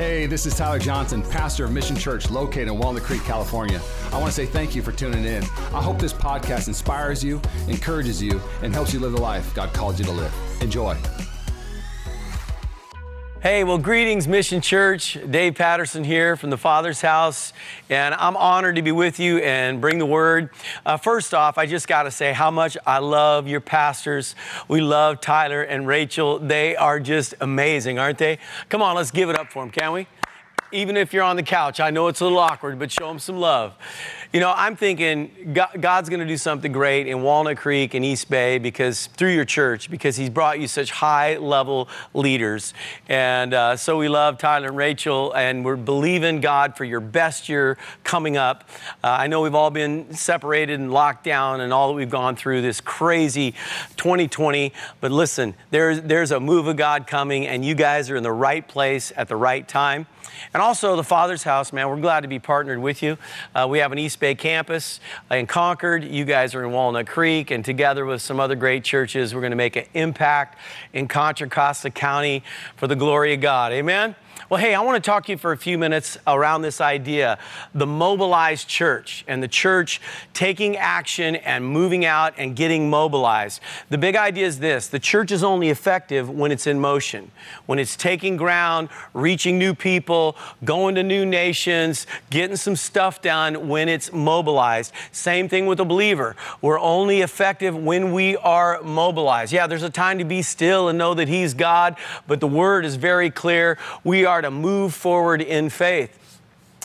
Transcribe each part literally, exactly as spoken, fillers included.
Hey, this is Tyler Johnson, pastor of Mission Church located in Walnut Creek, California. I want to say thank you for tuning in. I hope this podcast inspires you, encourages you, and helps you live the life God called you to live. Enjoy. Hey, well, greetings, Mission Church. Dave Patterson here from the Father's House, and I'm honored to be with you and bring the word. Uh, first off, I just got to say how much I love your pastors. We love Tyler and Rachel. They are just amazing, aren't they? Come on, let's give it up for them, can we? Even if you're on the couch, I know it's a little awkward, but show them some love. You know, I'm thinking God's going to do something great in Walnut Creek and East Bay because through your church, because he's brought you such high-level leaders. And uh, so we love Tyler and Rachel, and we're believing God for your best year coming up. Uh, I know we've all been separated and locked down and all that we've gone through this crazy twenty twenty. But listen, there's, there's a move of God coming, and you guys are in the right place at the right time. And also the Father's House, man, we're glad to be partnered with you. Uh, we have an East Bay campus in Concord. You guys are in Walnut Creek, and together with some other great churches, we're going to make an impact in Contra Costa County for the glory of God. Amen? Well, hey, I want to talk to you for a few minutes around this idea, the mobilized church, and the church taking action and moving out and getting mobilized. The big idea is this: the church is only effective when it's in motion, when it's taking ground, reaching new people, going to new nations, getting some stuff done when it's mobilized. Same thing with a believer. We're only effective when we are mobilized. Yeah, there's a time to be still and know that he's God, but the word is very clear. We are are to move forward in faith.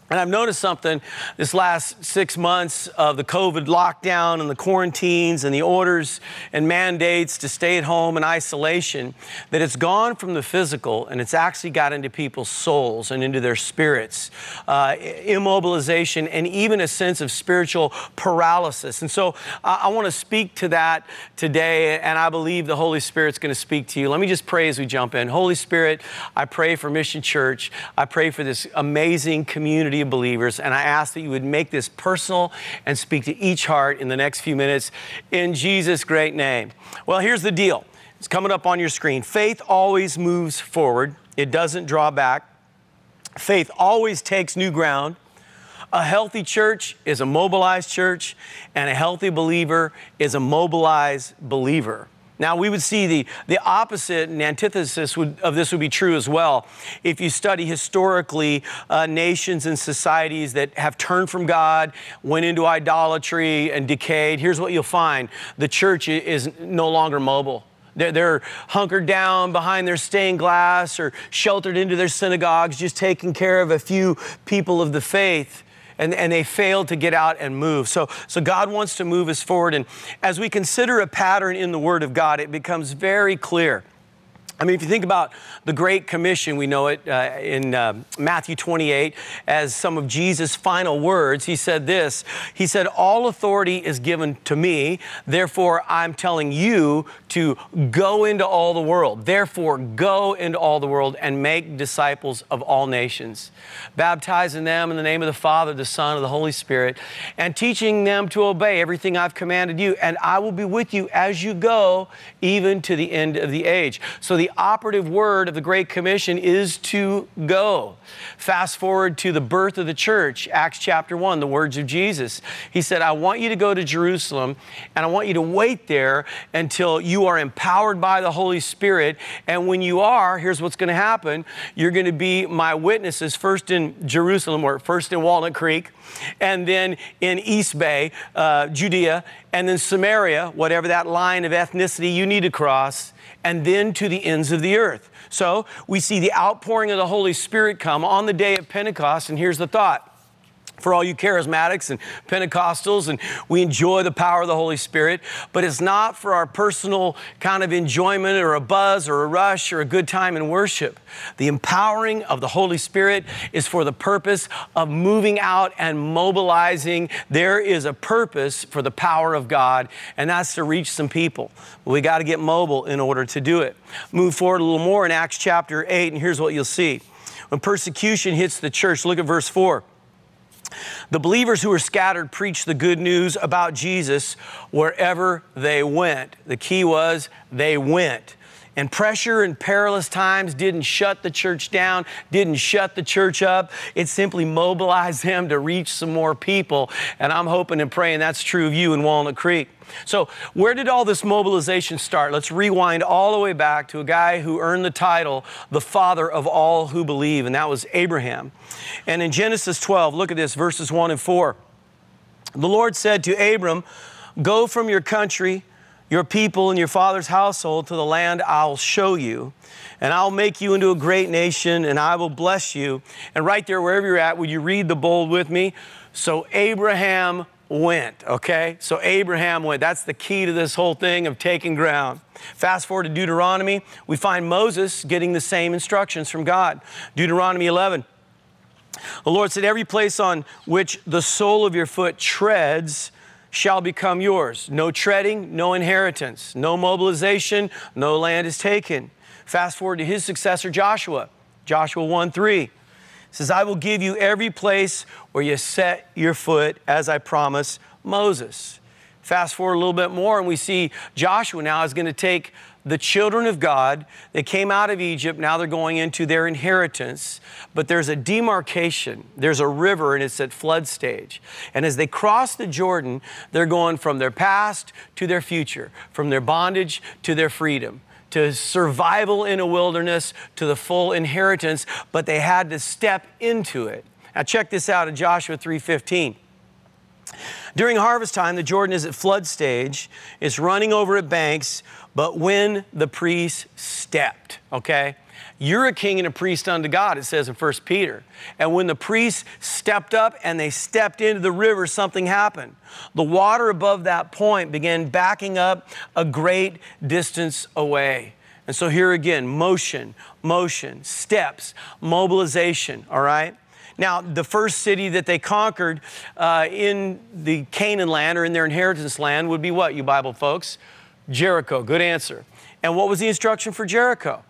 And I've noticed something this last six months of the COVID lockdown and the quarantines and the orders and mandates to stay at home and isolation, that it's gone from the physical and it's actually got into people's souls and into their spirits, uh, immobilization, and even a sense of spiritual paralysis. And so I, I want to speak to that today, and I believe the Holy Spirit's going to speak to you. Let me just pray as we jump in. Holy Spirit, I pray for Mission Church. I pray for this amazing community of believers, and I ask that you would make this personal and speak to each heart in the next few minutes in Jesus' great name. Well, here's the deal. It's coming up on your screen. Faith always moves forward. It doesn't draw back. Faith always takes new ground. A healthy church is a mobilized church, and a healthy believer is a mobilized believer. Now, we would see the, the opposite and antithesis would, of this would be true as well. If you study historically uh, nations and societies that have turned from God, went into idolatry and decayed, here's what you'll find. The church is no longer mobile. They're, they're hunkered down behind their stained glass or sheltered into their synagogues, just taking care of a few people of the faith. And, and they failed to get out and move. So, so God wants to move us forward. And as we consider a pattern in the Word of God, it becomes very clear. I mean, if you think about the Great Commission, we know it uh, in uh, Matthew twenty-eight as some of Jesus' final words. He said this, he said, all authority is given to me. Therefore, I'm telling you to go into all the world. Therefore, go into all the world and make disciples of all nations, baptizing them in the name of the Father, the Son, and the Holy Spirit, and teaching them to obey everything I've commanded you. And I will be with you as you go, even to the end of the age. So the The operative word of the Great Commission is to go. Fast forward to the birth of the church, Acts chapter one, the words of Jesus. He said, I want you to go to Jerusalem, and I want you to wait there until you are empowered by the Holy Spirit. And when you are, here's what's going to happen. You're going to be my witnesses, first in Jerusalem, or first in Walnut Creek, and then in East Bay, uh, Judea, and then Samaria, whatever that line of ethnicity you need to cross, and then to the ends of the earth. So we see the outpouring of the Holy Spirit come on the day of Pentecost, and here's the thought. For all you charismatics and Pentecostals, and we enjoy the power of the Holy Spirit, but it's not for our personal kind of enjoyment or a buzz or a rush or a good time in worship. The empowering of the Holy Spirit is for the purpose of moving out and mobilizing. There is a purpose for the power of God, and that's to reach some people. We got to get mobile in order to do it. Move forward a little more in Acts chapter eight, and here's what you'll see. When persecution hits the church, look at verse four. The believers who were scattered preached the good news about Jesus wherever they went. The key was they went. And pressure and perilous times didn't shut the church down, didn't shut the church up. It simply mobilized them to reach some more people. And I'm hoping and praying that's true of you in Walnut Creek. So where did all this mobilization start? Let's rewind all the way back to a guy who earned the title, the father of all who believe, and that was Abraham. And in Genesis twelve, look at this, verses one and four. The Lord said to Abram, "Go from your country, your people, and your father's household to the land I'll show you, and I'll make you into a great nation, and I will bless you." And right there, wherever you're at, would you read the bold with me? So Abraham went, okay? So Abraham went. That's the key to this whole thing of taking ground. Fast forward to Deuteronomy. We find Moses getting the same instructions from God. Deuteronomy eleven. The Lord said, "Every place on which the sole of your foot treads shall become yours." No treading, no inheritance, no mobilization, no land is taken. Fast forward to his successor, Joshua. Joshua one three. Says, "I will give you every place where you set your foot, as I promised Moses." Fast forward a little bit more, and we see Joshua now is going to take the children of God that came out of Egypt. Now they're going into their inheritance, but there's a demarcation. There's a river, and it's at flood stage. And as they cross the Jordan, they're going from their past to their future, from their bondage to their freedom, to survival in a wilderness, to the full inheritance, but they had to step into it. Now check this out in Joshua three fifteen. During harvest time, the Jordan is at flood stage. It's running over at banks, but when the priest stepped, okay? You're a king and a priest unto God, it says in First Peter. And when the priests stepped up and they stepped into the river, something happened. The water above that point began backing up a great distance away. And so here again, motion, motion, steps, mobilization, all right? Now, the first city that they conquered uh, in the Canaan land or in their inheritance land would be what, you Bible folks? Jericho, good answer. And what was the instruction for Jericho?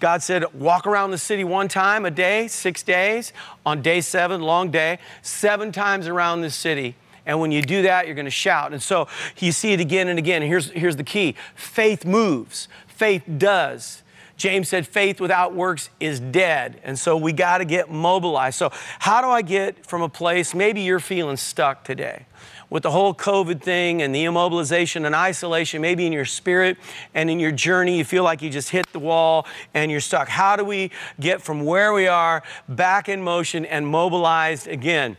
God said, walk around the city one time a day, six days. On day seven, long day, seven times around this city. And when you do that, you're going to shout. And so you see it again and again. And here's, here's the key. Faith moves. Faith does. James said, faith without works is dead. And so we got to get mobilized. So how do I get from a place, maybe you're feeling stuck today with the whole COVID thing and the immobilization and isolation, maybe in your spirit and in your journey, you feel like you just hit the wall and you're stuck. How do we get from where we are back in motion and mobilized again?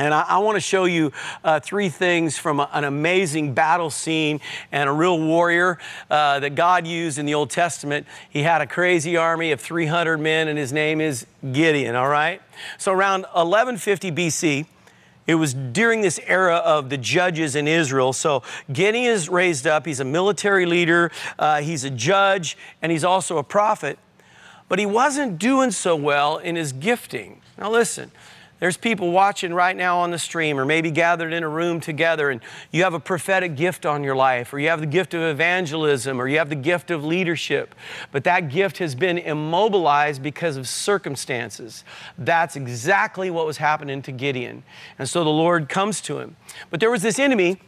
And I, I want to show you uh, three things from a, an amazing battle scene and a real warrior uh, that God used in the Old Testament. He had a crazy army of three hundred men, and his name is Gideon, all right? So around eleven fifty B C, it was during this era of the judges in Israel. So Gideon is raised up. He's a military leader. Uh, he's a judge, and he's also a prophet. But he wasn't doing so well in his gifting. Now listen. There's people watching right now on the stream or maybe gathered in a room together, and you have a prophetic gift on your life, or you have the gift of evangelism, or you have the gift of leadership, but that gift has been immobilized because of circumstances. That's exactly what was happening to Gideon. And so the Lord comes to him. But there was this enemy.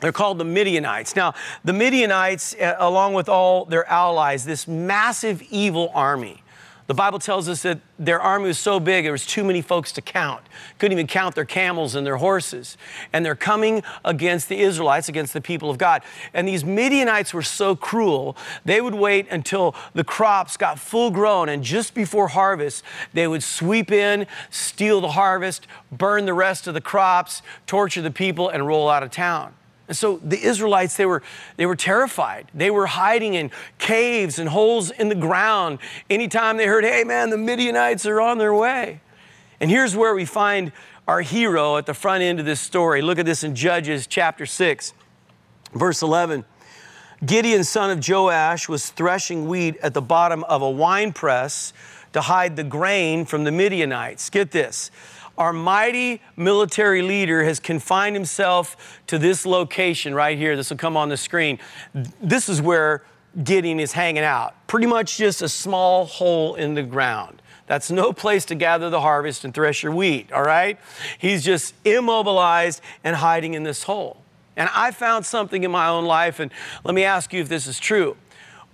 They're called the Midianites. Now, the Midianites, along with all their allies, this massive evil army. The Bible tells us that their army was so big, there was too many folks to count. Couldn't even count their camels and their horses. And they're coming against the Israelites, against the people of God. And these Midianites were so cruel, they would wait until the crops got full grown. And just before harvest, they would sweep in, steal the harvest, burn the rest of the crops, torture the people, and roll out of town. And so the Israelites, they were they were terrified. They were hiding in caves and holes in the ground. Anytime they heard, hey man, the Midianites are on their way. And here's where we find our hero at the front end of this story. Look at this in Judges chapter six, verse eleven. Gideon, son of Joash, was threshing wheat at the bottom of a wine press to hide the grain from the Midianites. Get this. Our mighty military leader has confined himself to this location right here. This will come on the screen. This is where Gideon is hanging out. Pretty much just a small hole in the ground. That's no place to gather the harvest and thresh your wheat, all right? He's just immobilized and hiding in this hole. And I found something in my own life, and let me ask you if this is true.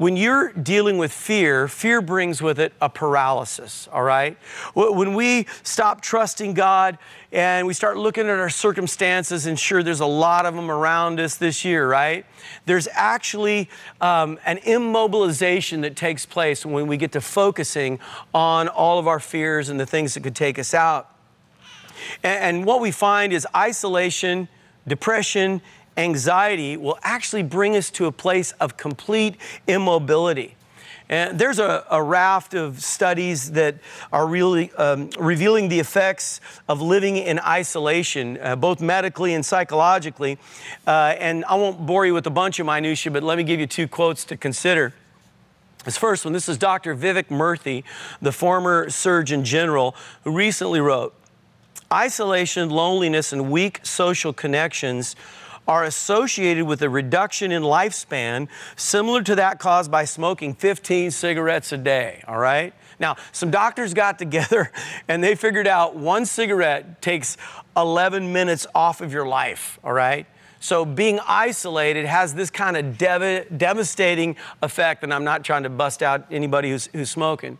When you're dealing with fear, fear brings with it a paralysis, all right? When we stop trusting God and we start looking at our circumstances, and sure, there's a lot of them around us this year, right? There's actually um, an immobilization that takes place when we get to focusing on all of our fears and the things that could take us out. And, and what we find is isolation, depression, anxiety will actually bring us to a place of complete immobility. And there's a, a raft of studies that are really um, revealing the effects of living in isolation, uh, both medically and psychologically. Uh, and I won't bore you with a bunch of minutiae, but let me give you two quotes to consider. This first one, this is Doctor Vivek Murthy, the former Surgeon General, who recently wrote, "Isolation, loneliness, and weak social connections are associated with a reduction in lifespan similar to that caused by smoking fifteen cigarettes a day," all right? Now, some doctors got together and they figured out one cigarette takes eleven minutes off of your life, all right? So being isolated has this kind of dev- devastating effect, and I'm not trying to bust out anybody who's, who's smoking.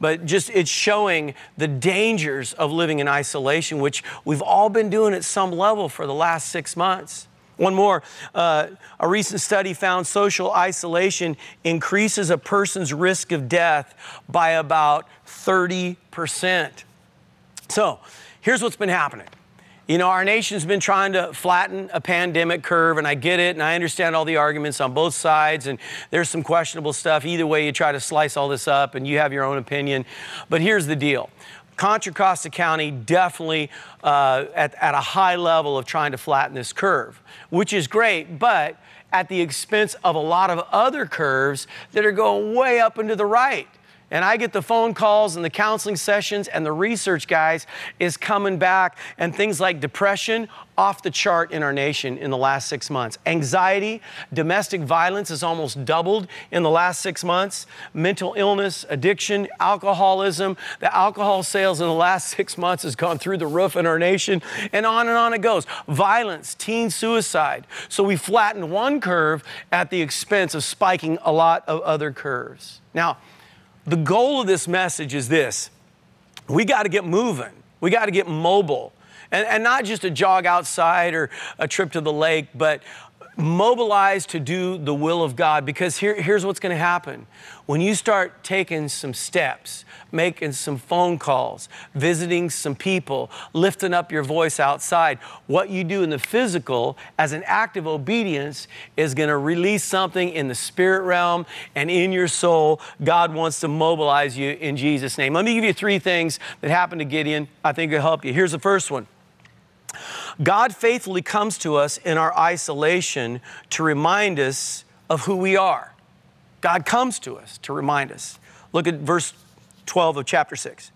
But just it's showing the dangers of living in isolation, which we've all been doing at some level for the last six months. One more, uh, a recent study found social isolation increases a person's risk of death by about thirty percent. So here's what's been happening. You know, our nation's been trying to flatten a pandemic curve, and I get it, and I understand all the arguments on both sides, and there's some questionable stuff. Either way, you try to slice all this up, and you have your own opinion. But here's the deal. Contra Costa County definitely uh, at, at a high level of trying to flatten this curve, which is great, but at the expense of a lot of other curves that are going way up and to the right. And I get the phone calls and the counseling sessions, and the research, guys, is coming back. And things like depression off the chart in our nation in the last six months. Anxiety, domestic violence has almost doubled in the last six months. Mental illness, addiction, alcoholism. The alcohol sales in the last six months has gone through the roof in our nation. And on and on it goes. Violence, teen suicide. So we flattened one curve at the expense of spiking a lot of other curves. Now, the goal of this message is this. We got to get moving. We got to get mobile. And, and not just a jog outside or a trip to the lake, but mobilize to do the will of God. Because here, here's what's going to happen. When you start taking some steps, making some phone calls, visiting some people, lifting up your voice outside, what you do in the physical as an act of obedience is going to release something in the spirit realm and in your soul. God wants to mobilize you in Jesus' name. Let me give you three things that happened to Gideon. I think it'll help you. Here's the first one. God faithfully comes to us in our isolation to remind us of who we are. God comes to us to remind us. Look at verse twelve of chapter six.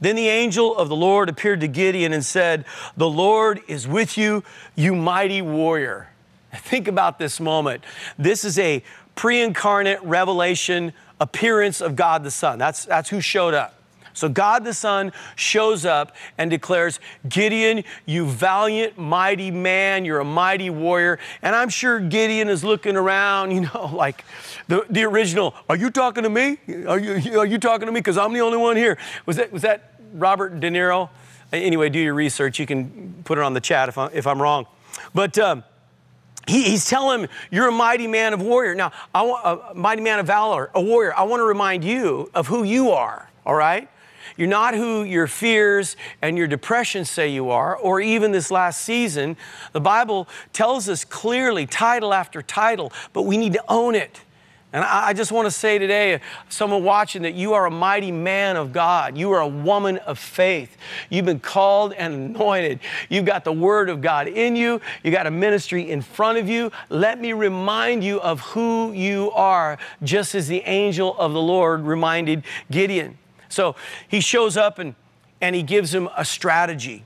Then the angel of the Lord appeared to Gideon and said, "The Lord is with you, you mighty warrior." Think about this moment. This is a pre-incarnate revelation appearance of God the Son. That's, that's who showed up. So God the Son shows up and declares, "Gideon, you valiant, mighty man, you're a mighty warrior." And I'm sure Gideon is looking around, you know, like the, the original, "Are you talking to me? Are you, are you talking to me? Because I'm the only one here." Was that, was that Robert De Niro? Anyway, do your research. You can put it on the chat if I'm, if I'm wrong. But um, he, he's telling him, "You're a mighty man of warrior." Now, I want a mighty man of valor, a warrior. I want to remind you of who you are, all right? You're not who your fears and your depression say you are, or even this last season. The Bible tells us clearly, title after title, but we need to own it. And I just want to say today, someone watching, that you are a mighty man of God. You are a woman of faith. You've been called and anointed. You've got the Word of God in you. You got a ministry in front of you. Let me remind you of who you are, just as the angel of the Lord reminded Gideon. So he shows up and, and he gives him a strategy.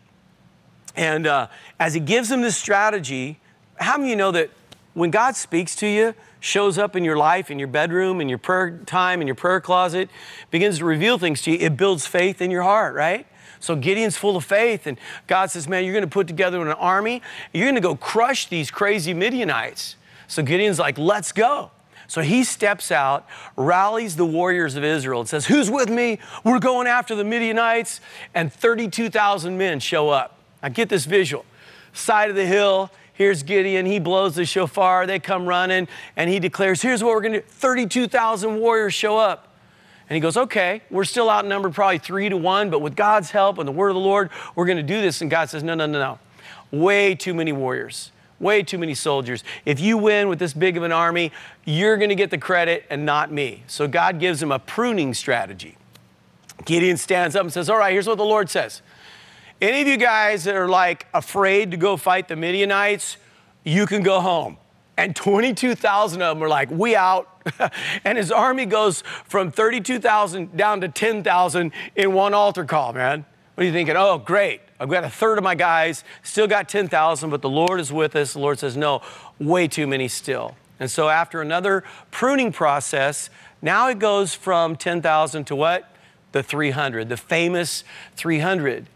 And uh, as he gives him this strategy, how many of you know that when God speaks to you, shows up in your life, in your bedroom, in your prayer time, in your prayer closet, begins to reveal things to you, it builds faith in your heart, right? So Gideon's full of faith, and God says, "Man, you're going to put together an army. You're going to go crush these crazy Midianites." So Gideon's like, "Let's go." So he steps out, rallies the warriors of Israel and says, who's with me? We're going after the Midianites. And thirty-two thousand men show up. Now get this visual. Side of the hill, here's Gideon. He blows the shofar. They come running and he declares, here's what we're going to do. thirty-two thousand warriors show up. And he goes, okay, we're still outnumbered probably three to one, but with God's help and the word of the Lord, we're going to do this. And God says, no, no, no, no. Way too many warriors. Way too many soldiers. If you win with this big of an army, you're going to get the credit and not me. So God gives him a pruning strategy. Gideon stands up and says, all right, here's what the Lord says. Any of you guys that are like afraid to go fight the Midianites, you can go home. And twenty-two thousand of them are like, we out. And his army goes from thirty-two thousand down to ten thousand in one altar call, man. What are you thinking? Oh, great. I've got a third of my guys, still got ten thousand, but the Lord is with us. The Lord says, no, way too many still. And so after another pruning process, now it goes from ten thousand to what? The three hundred, the famous three hundred.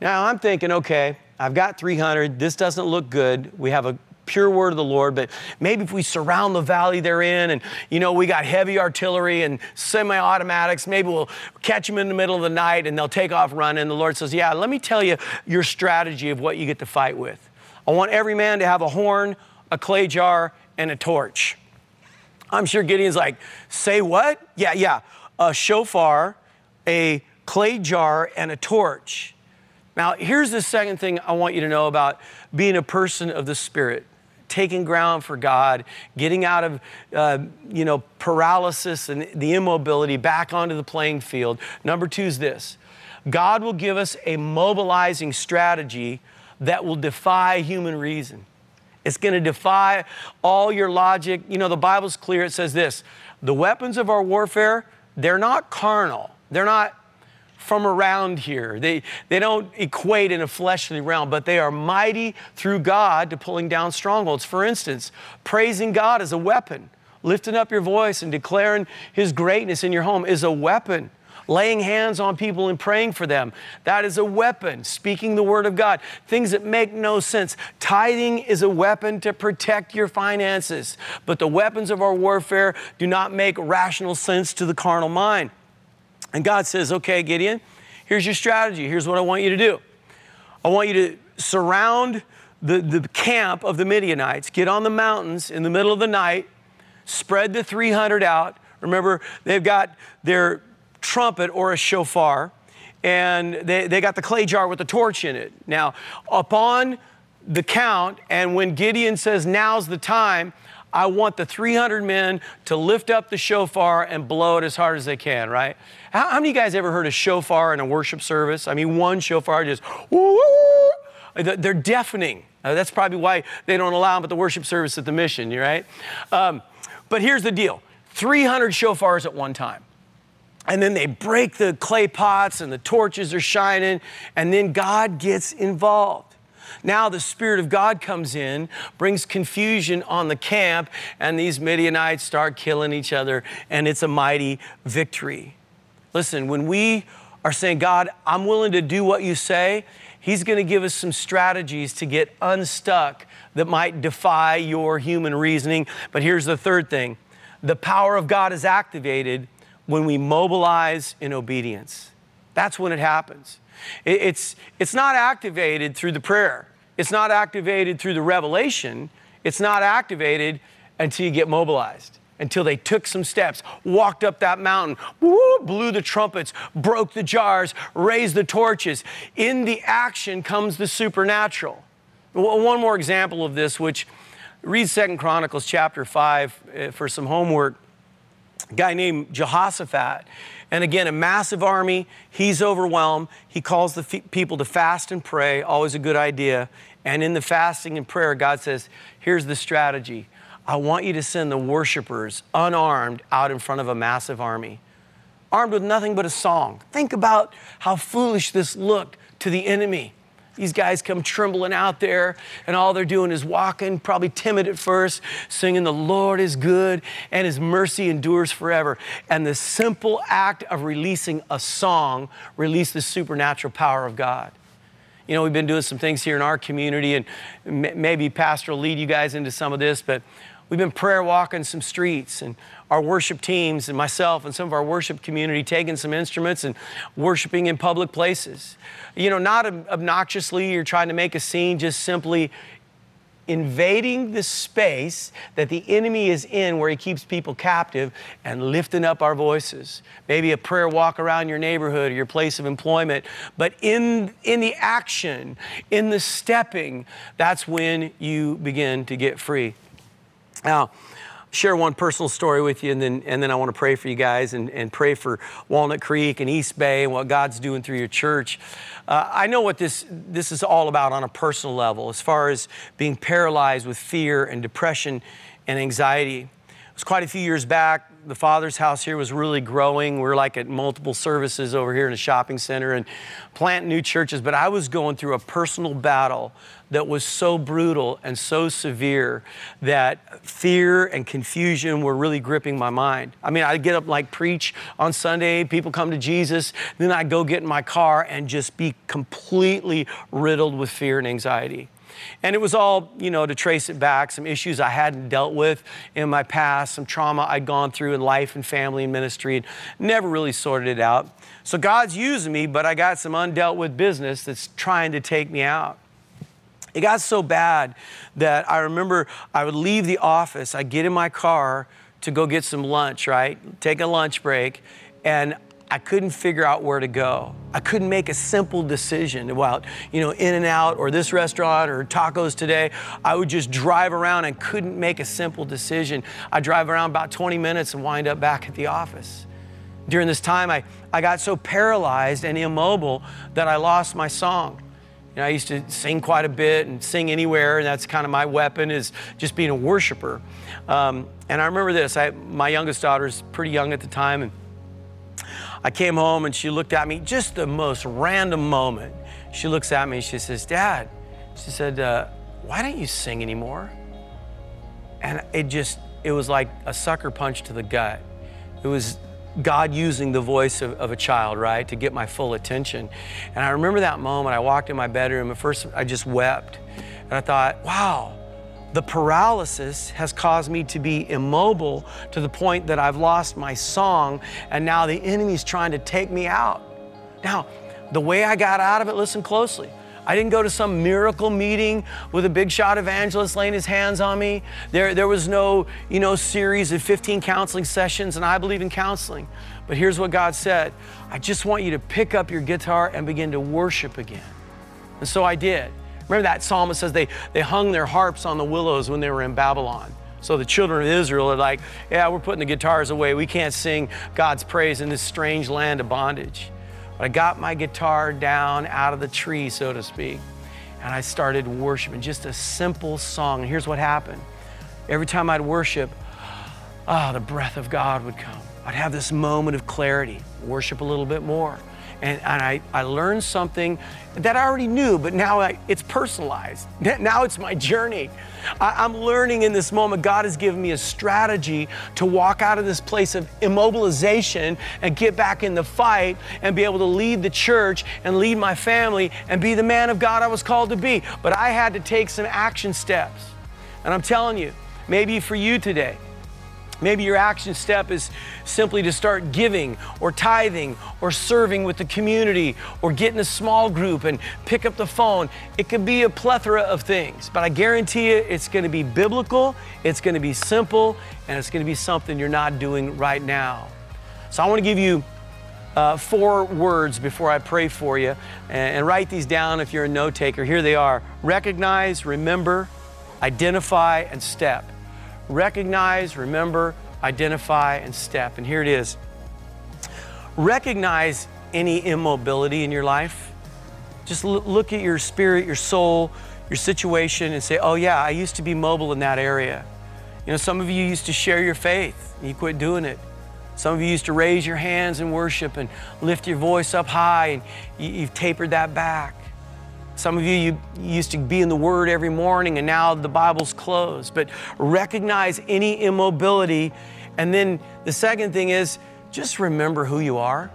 Now I'm thinking, okay, I've got three hundred. This doesn't look good. We have a pure word of the Lord, but maybe if we surround the valley they're in and, you know, we got heavy artillery and semi-automatics, maybe we'll catch them in the middle of the night and they'll take off running. The Lord says, yeah, let me tell you your strategy of what you get to fight with. I want every man to have a horn, a clay jar, and a torch. I'm sure Gideon's like, say what? Yeah, yeah, a shofar, a clay jar, and a torch. Now, here's the second thing I want you to know about being a person of the Spirit. Taking ground for God, getting out of, uh, you know, paralysis and the immobility back onto the playing field. Number two is this. God will give us a mobilizing strategy that will defy human reason. It's going to defy all your logic. You know, the Bible's clear. It says this, the weapons of our warfare, they're not carnal. They're not from around here. They they don't equate in a fleshly realm, but they are mighty through God to pulling down strongholds. For instance, praising God is a weapon. Lifting up your voice and declaring His greatness in your home is a weapon. Laying hands on people and praying for them, that is a weapon. Speaking the word of God, things that make no sense. Tithing is a weapon to protect your finances, but the weapons of our warfare do not make rational sense to the carnal mind. And God says, okay, Gideon, here's your strategy. Here's what I want you to do. I want you to surround the, the camp of the Midianites, get on the mountains in the middle of the night, spread the three hundred out. Remember, they've got their trumpet or a shofar, and they, they got the clay jar with the torch in it. Now, upon the count, and when Gideon says, now's the time, I want the three hundred men to lift up the shofar and blow it as hard as they can, right? How, how many of you guys ever heard a shofar in a worship service? I mean, one shofar just, woo, they're deafening. Uh, that's probably why they don't allow them at the worship service at the mission, right? Um, but here's the deal. three hundred shofars at one time. And then they break the clay pots and the torches are shining. And then God gets involved. Now the Spirit of God comes in, brings confusion on the camp, and these Midianites start killing each other, and it's a mighty victory. Listen, when we are saying, God, I'm willing to do what you say, He's going to give us some strategies to get unstuck that might defy your human reasoning. But here's the third thing. The power of God is activated when we mobilize in obedience. That's when it happens. It's, it's not activated through the prayer. It's not activated through the revelation. It's not activated until you get mobilized, until they took some steps, walked up that mountain, woo, blew the trumpets, broke the jars, raised the torches. In the action comes the supernatural. One more example of this, which read Second Chronicles chapter five for some homework. A guy named Jehoshaphat. And again, a massive army. He's overwhelmed. He calls the f- people to fast and pray. Always a good idea. And in the fasting and prayer, God says, here's the strategy. I want you to send the worshipers unarmed out in front of a massive army, armed with nothing but a song. Think about how foolish this looked to the enemy. These guys come trembling out there, and all they're doing is walking, probably timid at first, singing, the Lord is good, and His mercy endures forever. And the simple act of releasing a song released the supernatural power of God. You know, we've been doing some things here in our community, and maybe Pastor will lead you guys into some of this, but We've been prayer walking some streets, and our worship teams and myself and some of our worship community taking some instruments and worshiping in public places. You know, not obnoxiously or trying to make a scene, just simply invading the space that the enemy is in where he keeps people captive and lifting up our voices. Maybe a prayer walk around your neighborhood or your place of employment. But in, in the action, in the stepping, that's when you begin to get free. Now, share one personal story with you, and then and then I want to pray for you guys and, and pray for Walnut Creek and East Bay and what God's doing through your church. Uh, I know what this this is all about on a personal level, as far as being paralyzed with fear and depression and anxiety. It was quite a few years back. The Father's House here was really growing. We were like at multiple services over here in a shopping center and planting new churches. But I was going through a personal battle that was so brutal and so severe that fear and confusion were really gripping my mind. I mean, I'd get up like preach on Sunday, people come to Jesus, then I'd go get in my car and just be completely riddled with fear and anxiety. And it was all, you know, to trace it back, some issues I hadn't dealt with in my past, some trauma I'd gone through in life and family and ministry, and never really sorted it out. So God's using me, but I got some undealt with business that's trying to take me out. It got so bad that I remember I would leave the office, I'd get in my car to go get some lunch, right? Take a lunch break, and I couldn't figure out where to go. I couldn't make a simple decision about, you know, In-N-Out or this restaurant or tacos today. I would just drive around and couldn't make a simple decision. I'd drive around about twenty minutes and wind up back at the office. During this time, I, I got so paralyzed and immobile that I lost my song. You know, I used to sing quite a bit and sing anywhere, and that's kind of my weapon, is just being a worshiper. Um, and I remember this, I, my youngest daughter's pretty young at the time, and I came home and she looked at me, just the most random moment. She looks at me and she says, "Dad," she said, uh, "why don't you sing anymore?" And it just, it was like a sucker punch to the gut. It was God using the voice of, of a child, right, to get my full attention. And I remember that moment, I walked in my bedroom, at first I just wept. And I thought, wow, the paralysis has caused me to be immobile to the point that I've lost my song, and now the enemy's trying to take me out. Now, the way I got out of it, listen closely. I didn't go to some miracle meeting with a big shot evangelist laying his hands on me. There, there was no, you know, series of fifteen counseling sessions, and I believe in counseling. But here's what God said. I just want you to pick up your guitar and begin to worship again. And so I did. Remember that psalmist says they, they hung their harps on the willows when they were in Babylon. So the children of Israel are like, yeah, we're putting the guitars away. We can't sing God's praise in this strange land of bondage. But I got my guitar down out of the tree, so to speak, and I started worshiping, just a simple song. And here's what happened. Every time I'd worship, ah, oh, the breath of God would come. I'd have this moment of clarity, worship a little bit more. And, and I, I learned something that I already knew, but now I, it's personalized. Now it's my journey. I, I'm learning in this moment. God has given me a strategy to walk out of this place of immobilization and get back in the fight and be able to lead the church and lead my family and be the man of God I was called to be. But I had to take some action steps. And I'm telling you, maybe for you today, maybe your action step is simply to start giving or tithing or serving with the community or get in a small group and pick up the phone. It could be a plethora of things, but I guarantee you it's going to be biblical, it's going to be simple, and it's going to be something you're not doing right now. So I want to give you uh, four words before I pray for you, and, and write these down if you're a note taker. Here they are. Recognize, remember, identify, and step. Recognize, remember, identify, and step. And here it is. Recognize any immobility in your life. Just l- look at your spirit, your soul, your situation, and say, oh yeah, I used to be mobile in that area. You know, some of you used to share your faith, and you quit doing it. Some of you used to raise your hands and worship and lift your voice up high, and you- you've tapered that back. Some of you, you used to be in the Word every morning, and now the Bible's closed. But recognize any immobility. And then the second thing is just remember who you are.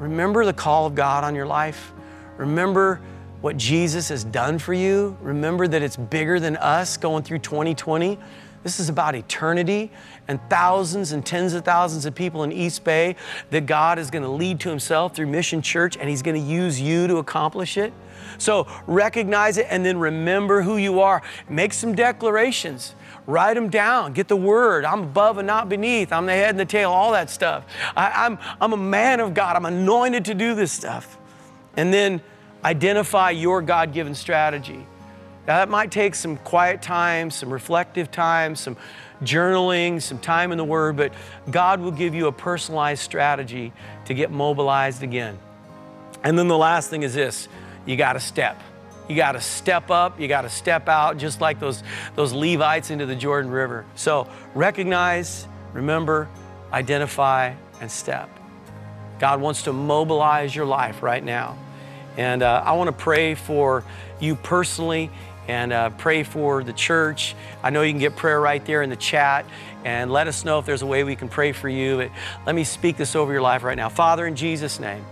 Remember the call of God on your life. Remember what Jesus has done for you. Remember that it's bigger than us going through twenty twenty. This is about eternity and thousands and tens of thousands of people in East Bay that God is going to lead to himself through Mission Church, and he's going to use you to accomplish it. So recognize it and then remember who you are. Make some declarations. Write them down. Get the word. I'm above and not beneath. I'm the head and the tail, all that stuff. I, I'm, I'm a man of God. I'm anointed to do this stuff. And then identify your God-given strategy. Now, that might take some quiet time, some reflective time, some journaling, some time in the Word, but God will give you a personalized strategy to get mobilized again. And then the last thing is this, you got to step. You got to step up, you got to step out, just like those, those Levites into the Jordan River. So recognize, remember, identify, and step. God wants to mobilize your life right now. And uh, I want to pray for you personally and uh, pray for the church. I know you can get prayer right there in the chat, and let us know if there's a way we can pray for you. But let me speak this over your life right now. Father, in Jesus' name,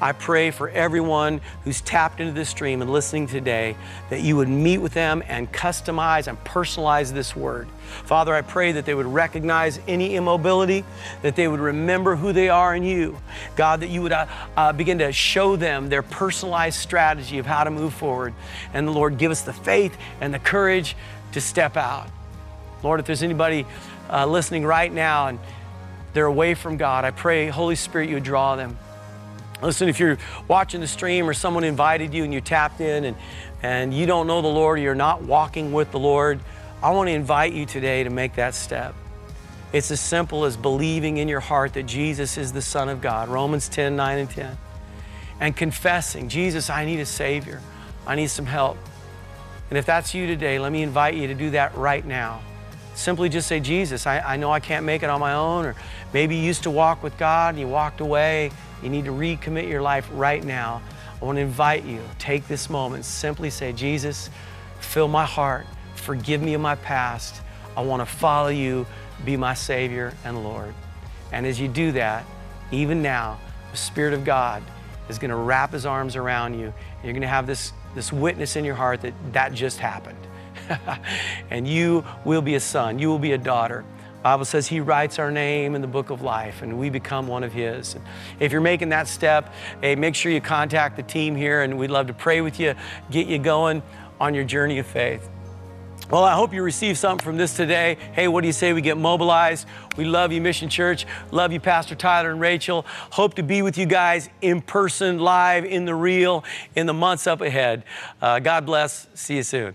I pray for everyone who's tapped into this stream and listening today that you would meet with them and customize and personalize this word. Father, I pray that they would recognize any immobility, that they would remember who they are in you. God, that you would uh, uh, begin to show them their personalized strategy of how to move forward. And the Lord, give us the faith and the courage to step out. Lord, if there's anybody uh, listening right now and they're away from God, I pray, Holy Spirit, you would draw them. Listen, if you're watching the stream or someone invited you and you tapped in and, and you don't know the Lord, or you're not walking with the Lord, I want to invite you today to make that step. It's as simple as believing in your heart that Jesus is the Son of God, Romans ten, nine and ten, and confessing, Jesus, I need a Savior. I need some help. And if that's you today, let me invite you to do that right now. Simply just say, Jesus, I, I know I can't make it on my own, or maybe you used to walk with God and you walked away. You need to recommit your life right now. I want to invite you, take this moment, simply say, Jesus, fill my heart, forgive me of my past. I want to follow you, be my Savior and Lord. And as you do that, even now, the Spirit of God is going to wrap his arms around you. And you're going to have this, this witness in your heart that that just happened. And you will be a son, you will be a daughter. Bible says he writes our name in the book of life and we become one of his. And if you're making that step, hey, make sure you contact the team here and we'd love to pray with you, get you going on your journey of faith. Well, I hope you received something from this today. Hey, what do you say we get mobilized? We love you, Mission Church. Love you, Pastor Tyler and Rachel. Hope to be with you guys in person, live, in the real, in the months up ahead. Uh, God bless. See you soon.